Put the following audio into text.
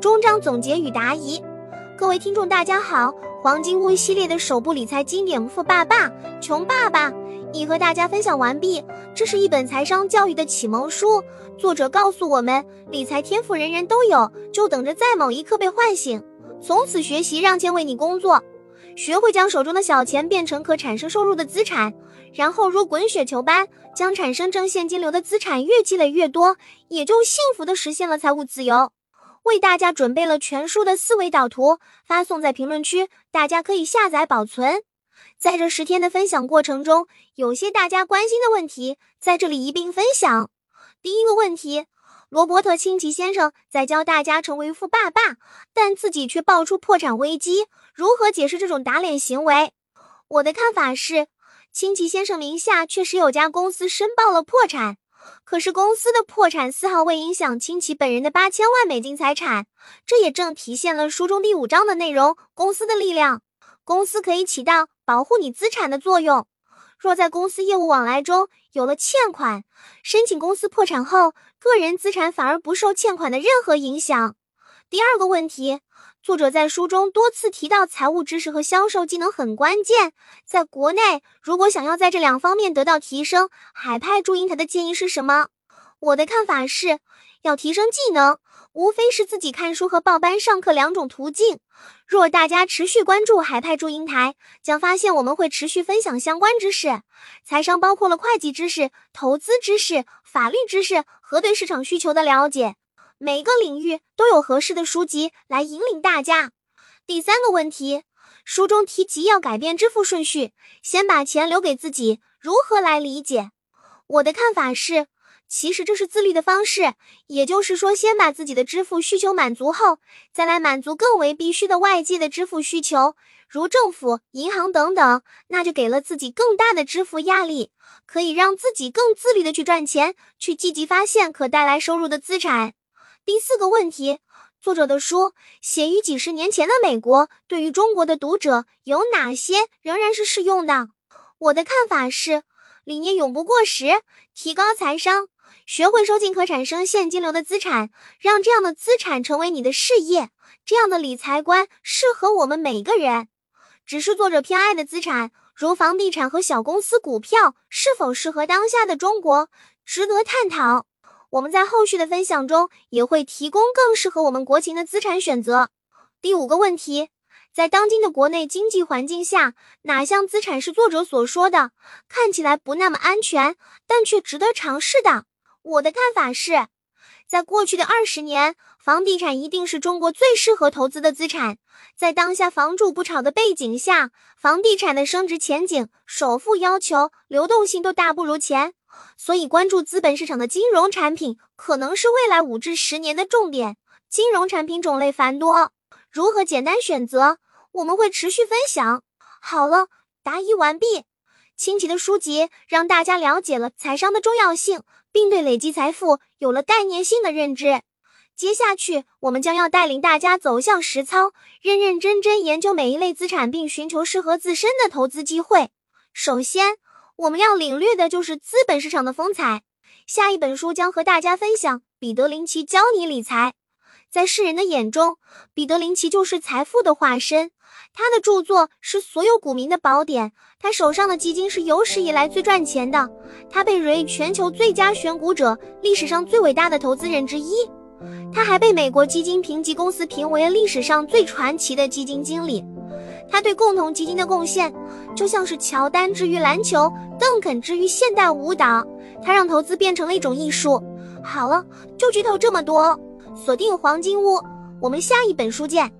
终章总结与答疑。各位听众大家好，黄金屋系列的首部理财经典《富爸爸穷爸爸》已和大家分享完毕。这是一本财商教育的启蒙书，作者告诉我们，理财天赋人人都有，就等着在某一刻被唤醒。从此学习让钱为你工作，学会将手中的小钱变成可产生收入的资产，然后如滚雪球般将产生正现金流的资产越积累越多，也就幸福地实现了财务自由。为大家准备了全书的思维导图，发送在评论区，大家可以下载保存。在这10天的分享过程中，有些大家关心的问题在这里一并分享。第一个问题，罗伯特清崎先生在教大家成为富爸爸，但自己却爆出破产危机，如何解释这种打脸行为？我的看法是，清崎先生名下确实有家公司申报了破产，可是公司的破产丝毫未影响清崎本人的8000万美金财产，这也正体现了书中第5章的内容，公司的力量。公司可以起到保护你资产的作用。若在公司业务往来中有了欠款，申请公司破产后，个人资产反而不受欠款的任何影响。第二个问题，作者在书中多次提到财务知识和销售技能很关键。在国内，如果想要在这两方面得到提升，海派祝英台的建议是什么？我的看法是，要提升技能，无非是自己看书和报班上课两种途径。若大家持续关注海派祝英台，将发现我们会持续分享相关知识。财商包括了会计知识、投资知识、法律知识和对市场需求的了解。每个领域都有合适的书籍来引领大家。第三个问题，书中提及要改变支付顺序，先把钱留给自己，如何来理解？我的看法是，其实这是自律的方式，也就是说，先把自己的支付需求满足后，再来满足更为必须的外界的支付需求，如政府、银行等等，那就给了自己更大的支付压力，可以让自己更自律的去赚钱，去积极发现可带来收入的资产。第4个问题，作者的书写于几10年前的美国，对于中国的读者有哪些仍然是适用的？我的看法是，理念永不过时，提高财商，学会收进可产生现金流的资产，让这样的资产成为你的事业，这样的理财观适合我们每个人。只是作者偏爱的资产，如房地产和小公司股票，是否适合当下的中国，值得探讨。我们在后续的分享中也会提供更适合我们国情的资产选择。第5个问题，在当今的国内经济环境下，哪项资产是作者所说的看起来不那么安全，但却值得尝试的？我的看法是，在过去的20年，房地产一定是中国最适合投资的资产。在当下房住不炒的背景下，房地产的升值前景、首付要求、流动性都大不如前，所以关注资本市场的金融产品可能是未来5至10年的重点。金融产品种类繁多，如何简单选择，我们会持续分享。好了，答疑完毕。清崎的书籍让大家了解了财商的重要性，并对累积财富有了概念性的认知。接下去，我们将要带领大家走向实操，认认真真研究每一类资产，并寻求适合自身的投资机会。首先，我们要领略的就是资本市场的风采。下一本书将和大家分享彼得林奇教你理财。在世人的眼中，彼得林奇就是财富的化身，他的著作是所有股民的宝典，他手上的基金是有史以来最赚钱的，他被誉为全球最佳选股者，历史上最伟大的投资人之一。他还被美国基金评级公司评为历史上最传奇的基金经理。他对共同基金的贡献，就像是乔丹之于篮球，邓肯之于现代舞蹈，他让投资变成了一种艺术。好了，就剧透这么多，锁定黄金屋，我们下一本书见。